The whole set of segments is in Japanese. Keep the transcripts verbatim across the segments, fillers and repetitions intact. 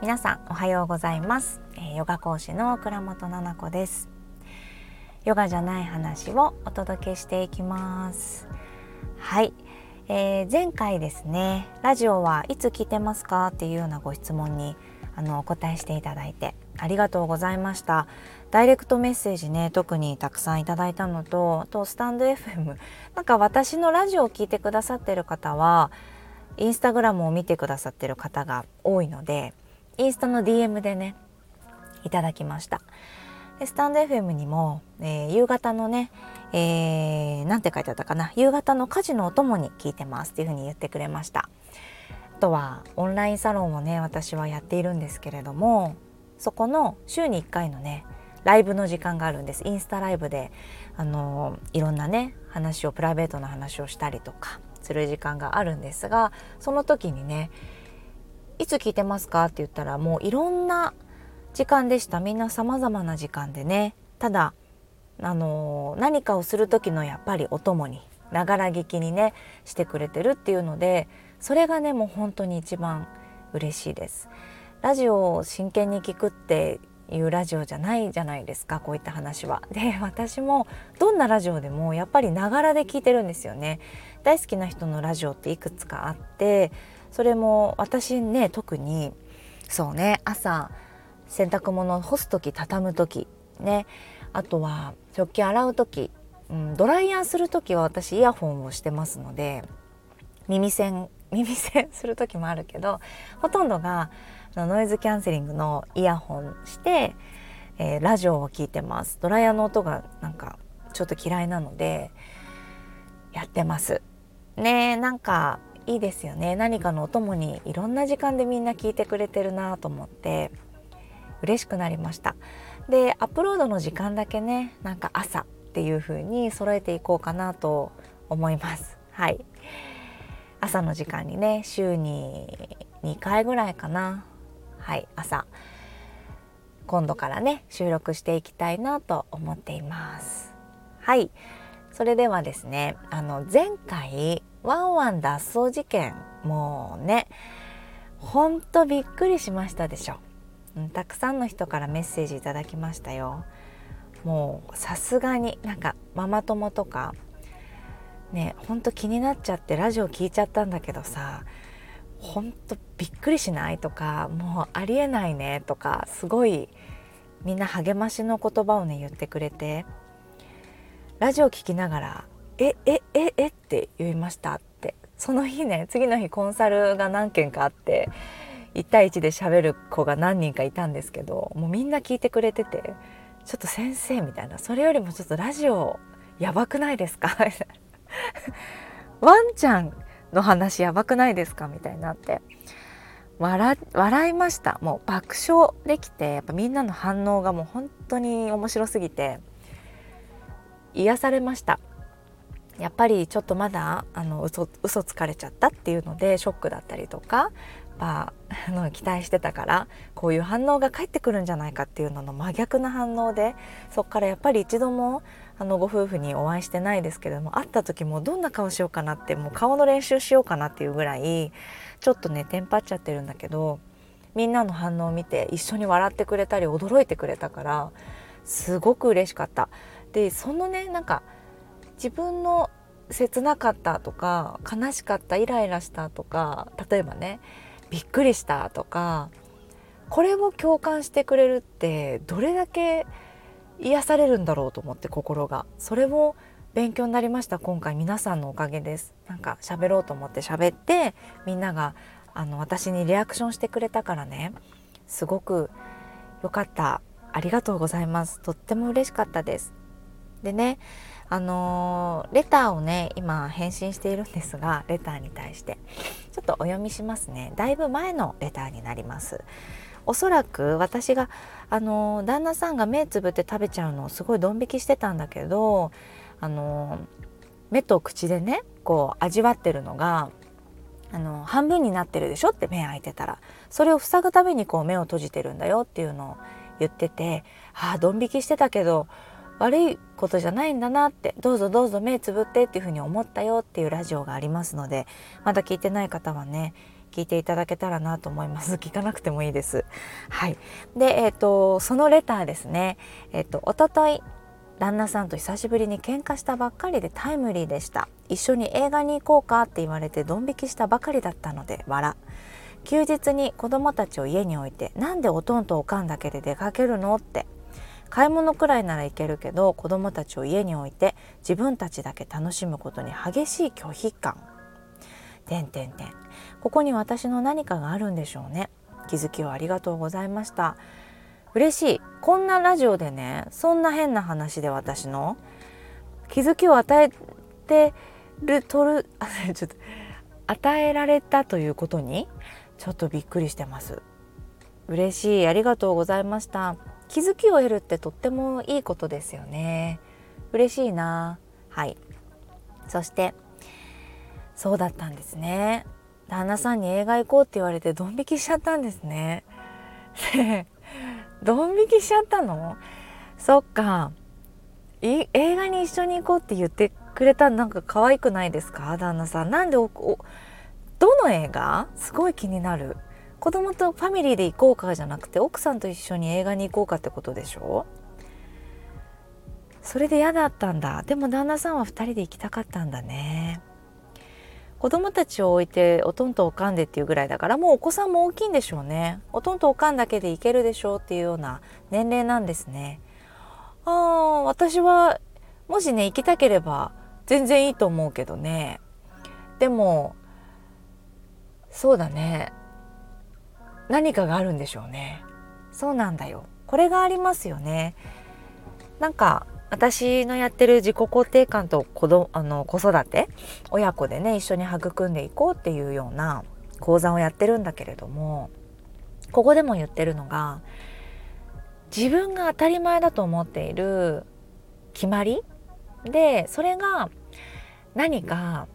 皆さんおはようございます。ヨガ講師の倉本七子です。ヨガじゃない話をお届けしていきます。はい、えー、前回ですね、ラジオはいつ聞いてますかっていうようなご質問にあのお答えしていただいてありがとうございました。ダイレクトメッセージね、特にたくさんいただいたのと、とスタンド エフエム、 なんか私のラジオを聞いてくださっている方はインスタグラムを見てくださっている方が多いので、インスタの ディーエム でねいただきました。でスタンド エフエム にも、えー、夕方のね、えー、なんて書いてあったかな、夕方の家事のお供に聞いてますっていうふうに言ってくれました。あとはオンラインサロンをね私はやっているんですけれども、そこの週にいっかいのねライブの時間があるんです。インスタライブであのいろんなね話を、プライベートな話をしたりとかする時間があるんですが、その時にねいつ聞いてますかって言ったら、もういろんな時間でした。みんな様々な時間でね、ただあの何かをする時のやっぱりお供に、ながら聞きにねしてくれてるっていうので、それがねもう本当に一番嬉しいです。ラジオを真剣に聞くっていうラジオじゃないじゃないですか、こういった話は。で、私もどんなラジオでもやっぱりながらで聞いてるんですよね。大好きな人のラジオっていくつかあって、それも私ね特にそうね、朝洗濯物を干す時、畳む時ね、あとは食器洗う時、うん、ドライヤーする時は私イヤホンをしてますので、耳栓耳栓する時もあるけど、ほとんどがノイズキャンセリングのイヤホンして、えー、ラジオを聞いてます。ドライヤーの音がなんかちょっと嫌いなのでやってますね。なんかいいですよね、何かのお供にいろんな時間でみんな聞いてくれてるなと思って嬉しくなりました。で、アップロードの時間だけね、なんか朝っていう風に揃えていこうかなと思います。はい、朝の時間にね、週ににかいぐらいかな、はい、朝今度からね収録していきたいなと思っています。はい、それではですね、あの前回ワンワン脱走事件、もうねほんとびっくりしましたでしょ。たくさんの人からメッセージいただきましたよ。もうさすがになんかママ友とかね、ほんと気になっちゃってラジオ聞いちゃったんだけどさ、ほんとびっくりしないとか、もうありえないねとか、すごいみんな励ましの言葉をね言ってくれて、ラジオ聞きながらええええって言いましたって、その日ね、次の日コンサルが何件かあって、いち対いちで喋る子が何人かいたんですけど、もうみんな聞いてくれてて、ちょっと先生みたいな、それよりもちょっとラジオやばくないですかみたいなワンちゃんの話やばくないですかみたいになって 笑, 笑いました。もう爆笑できて、やっぱみんなの反応がもう本当に面白すぎて癒されました。やっぱりちょっとまだあの 嘘, 嘘つかれちゃったっていうのでショックだったりとか、まあ、あの期待してたからこういう反応が返ってくるんじゃないかっていうのの真逆な反応で、そっからやっぱり一度もあのご夫婦にお会いしてないですけれども、会った時もどんな顔しようかなって、もう顔の練習しようかなっていうぐらいちょっとねテンパっちゃってるんだけど、みんなの反応を見て一緒に笑ってくれたり驚いてくれたから、すごく嬉しかった。で、そのね、なんか自分の切なかったとか、悲しかった、イライラしたとか、例えばねびっくりしたとか、これを共感してくれるってどれだけ癒されるんだろうと思って、心がそれも勉強になりました。今回皆さんのおかげです。なんか喋ろうと思って喋って、みんながあの私にリアクションしてくれたからね、すごく良かった。ありがとうございます。とっても嬉しかったです。でね、あのー、レターをね今返信しているんですが、レターに対してちょっとお読みしますね。だいぶ前のレターになります。おそらく私が、あのー、旦那さんが目つぶって食べちゃうのをすごいドン引きしてたんだけど、あのー、目と口でねこう味わってるのが、あのー、半分になってるでしょって、目開いてたらそれを塞ぐためにこう目を閉じてるんだよっていうのを言ってて、ああドン引きしてたけど悪いことじゃないんだなって、どうぞどうぞ目つぶってっていうふうに思ったよっていうラジオがありますので、まだ聞いてない方はね聞いていただけたらなと思います。聞かなくてもいいです。はい。で、えーと、そのレターですね、えーと、おととい旦那さんと久しぶりに喧嘩したばっかりでタイムリーでした。一緒に映画に行こうかって言われてドン引きしたばかりだったので笑。休日に子供たちを家に置いて、なんでおとんとおかんだけで出かけるのって。買い物くらいなら行けるけど、子供たちを家に置いて自分たちだけ楽しむことに激しい拒否感点点点。ここに私の何かがあるんでしょうね。気づきをありがとうございました。嬉しい。こんなラジオでね、そんな変な話で私の気づきを与えてるとるちょっと与えられたということにちょっとびっくりしてます。嬉しい。ありがとうございました。気づきを得るってとってもいいことですよね。嬉しいな。はい。そしてそうだったんですね。旦那さんに映画行こうって言われてドン引きしちゃったんですね。ドン引きしちゃったの？そっか。い映画に一緒に行こうって言ってくれたらなんか可愛くないですか、旦那さん。なんでおおどの映画？すごい気になる。子供とファミリーで行こうかじゃなくて、奥さんと一緒に映画に行こうかってことでしょ。それで嫌だったんだ。でも旦那さんはふたりで行きたかったんだね。子供たちを置いておとんとおかんでっていうぐらいだから、もうお子さんも大きいんでしょうね。おとんとおかんだけでいけるでしょうっていうような年齢なんですね。ああ、私はもしね行きたければ全然いいと思うけどね。でもそうだね、何かがあるんでしょうね。そうなんだよ。これがありますよね。なんか私のやってる自己肯定感と子どあの子育て、親子でね一緒に育んでいこうっていうような講座をやってるんだけれども、ここでも言ってるのが、自分が当たり前だと思っている決まりで、それが何か、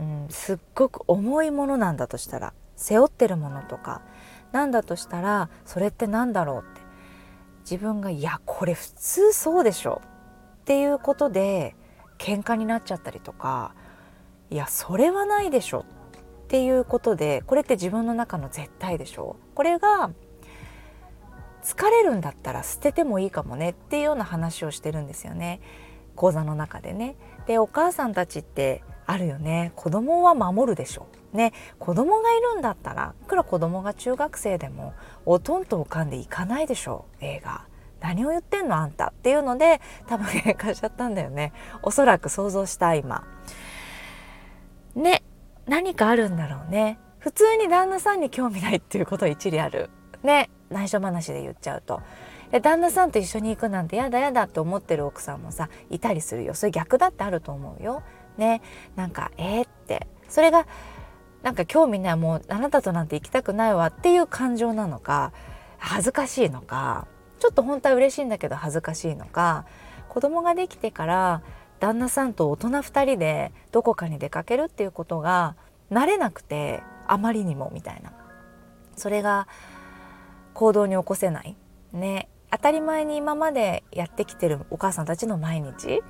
うん、すっごく重いものなんだとしたら、背負ってるものとかなんだとしたら、それってなんだろうって、自分がいやこれ普通そうでしょっていうことで喧嘩になっちゃったりとか、いやそれはないでしょっていうことで、これって自分の中の絶対でしょ、これが疲れるんだったら捨ててもいいかもねっていうような話をしてるんですよね、講座の中でね。で、お母さんたちってあるよね、子供は守るでしょね。子供がいるんだったら、いくら子供が中学生でもおとんとおかんで行かないでしょ映画。何を言ってんのあんたっていうので、多分喧嘩しちゃったんだよね。おそらく想像した今ね。何かあるんだろうね。普通に旦那さんに興味ないっていうことは一理あるね。内緒話で言っちゃうと、旦那さんと一緒に行くなんてやだやだって思ってる奥さんもさいたりするよ。それ逆だってあると思うよね。なんかえー、ってそれがなんか興味ない、もうあなたとなんて行きたくないわっていう感情なのか、恥ずかしいのか、ちょっと本当は嬉しいんだけど恥ずかしいのか、子供ができてから旦那さんと大人ふたりでどこかに出かけるっていうことが慣れなくて、あまりにもみたいな、それが行動に起こせないね。当たり前に今までやってきてるお母さんたちの毎日、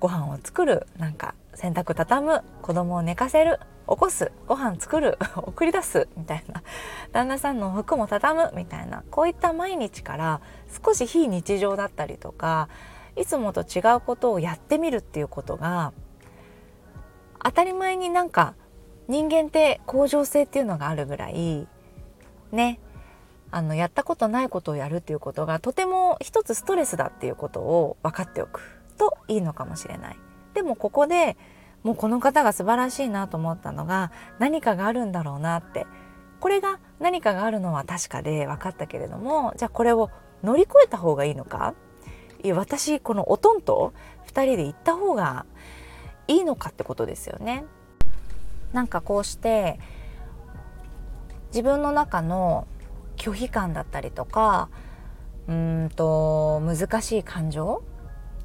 ご飯を作る、なんか洗濯畳む、子供を寝かせる、起こす、ご飯作る送り出すみたいな、旦那さんの服も畳むみたいな、こういった毎日から少し非日常だったりとか、いつもと違うことをやってみるっていうことが、当たり前になんか人間って向上性っていうのがあるぐらいね、あのやったことないことをやるっていうことがとても一つストレスだっていうことを分かっておくといいのかもしれない。でもここでもうこの方が素晴らしいなと思ったのが、何かがあるんだろうなって、これが何かがあるのは確かで分かったけれども、じゃあこれを乗り越えた方がいいのか、いや私このおとんとふたりで行った方がいいのかってことですよね。なんかこうして自分の中の拒否感だったりとか、うーんと難しい感情、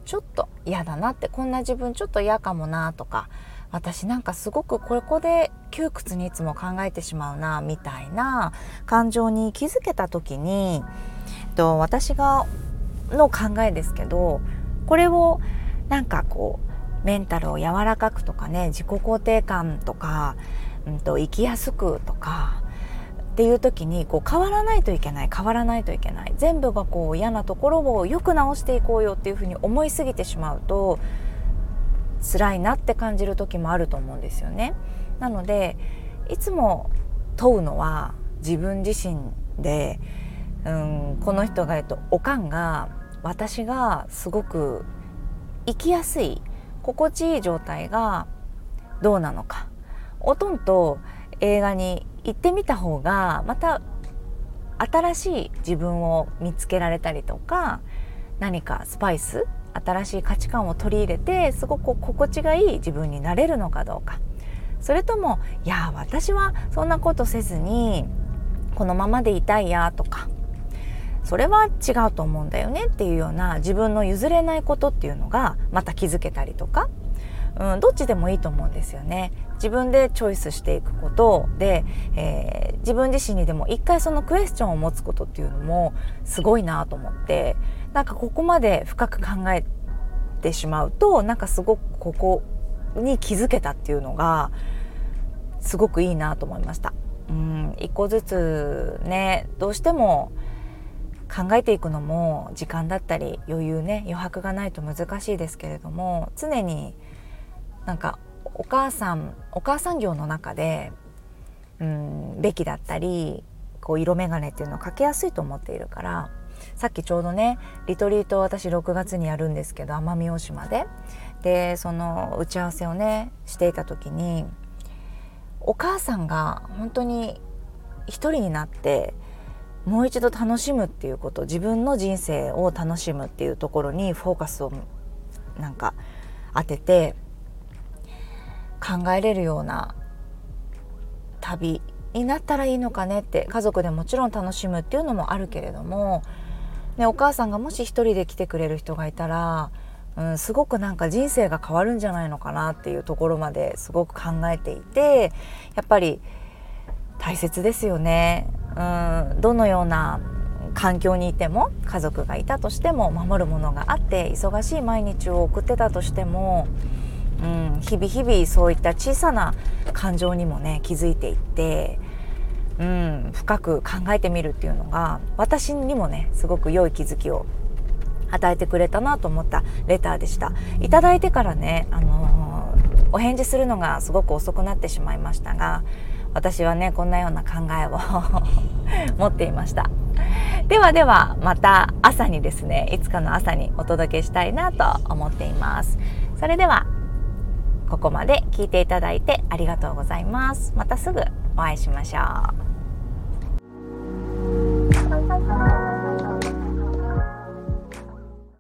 ちょっと嫌だなって、こんな自分ちょっと嫌かもなとか、私なんかすごくここで窮屈にいつも考えてしまうなみたいな感情に気づけた時に、と私がの考えですけど、これをなんかこうメンタルを柔らかくとかね、自己肯定感とか、うんと生きやすくとかっていう時にこう変わらないといけない変わらないといけない全部がこう嫌なところをよく直していこうよっていうふうに思いすぎてしまうと辛いなって感じる時もあると思うんですよね。なのでいつも問うのは自分自身で、うん、この人がえっとおかんが私がすごく生きやすい心地いい状態がどうなのか、おとんと映画に行ってみた方がまた新しい自分を見つけられたりとか、何かスパイス新しい価値観を取り入れてすごく心地がいい自分になれるのかどうか、それともいや私はそんなことせずにこのままでいたいやとか、それは違うと思うんだよねっていうような自分の譲れないことっていうのがまた気づけたりとか、うん、どっちでもいいと思うんですよね。自分でチョイスしていくことで、えー、自分自身にでも一回そのクエスチョンを持つことっていうのもすごいなと思って、なんかここまで深く考えてしまうとなんかすごくここに気づけたっていうのがすごくいいなと思いました。うん、一個ずつね、どうしても考えていくのも時間だったり余裕ね、余白がないと難しいですけれども、常になんかお母さんお母さん業の中で、うん、べきだったりこう色眼鏡っていうのをかけやすいと思っているから、さっきちょうどねリトリートを私ろくがつにやるんですけど奄美大島ででその打ち合わせをねしていた時に、お母さんが本当に一人になってもう一度楽しむっていうこと、自分の人生を楽しむっていうところにフォーカスをなんか当てて考えれるような旅になったらいいのかねって、家族でもちろん楽しむっていうのもあるけれども、ね、お母さんがもし一人で来てくれる人がいたら、うん、すごくなんか人生が変わるんじゃないのかなっていうところまですごく考えていて、やっぱり大切ですよね。うん、どのような環境にいても家族がいたとしても守るものがあって忙しい毎日を送ってたとしても、うん、日々日々そういった小さな感情にもね気づいていって、うん、深く考えてみるっていうのが私にもねすごく良い気づきを与えてくれたなと思ったレターでした。いただいてからね、あのー、お返事するのがすごく遅くなってしまいましたが、私はねこんなような考えを持っていました。ではではまた朝にですね、いつかの朝にお届けしたいなと思っています。それではここまで聞いていただいてありがとうございます。またすぐお会いしましょう。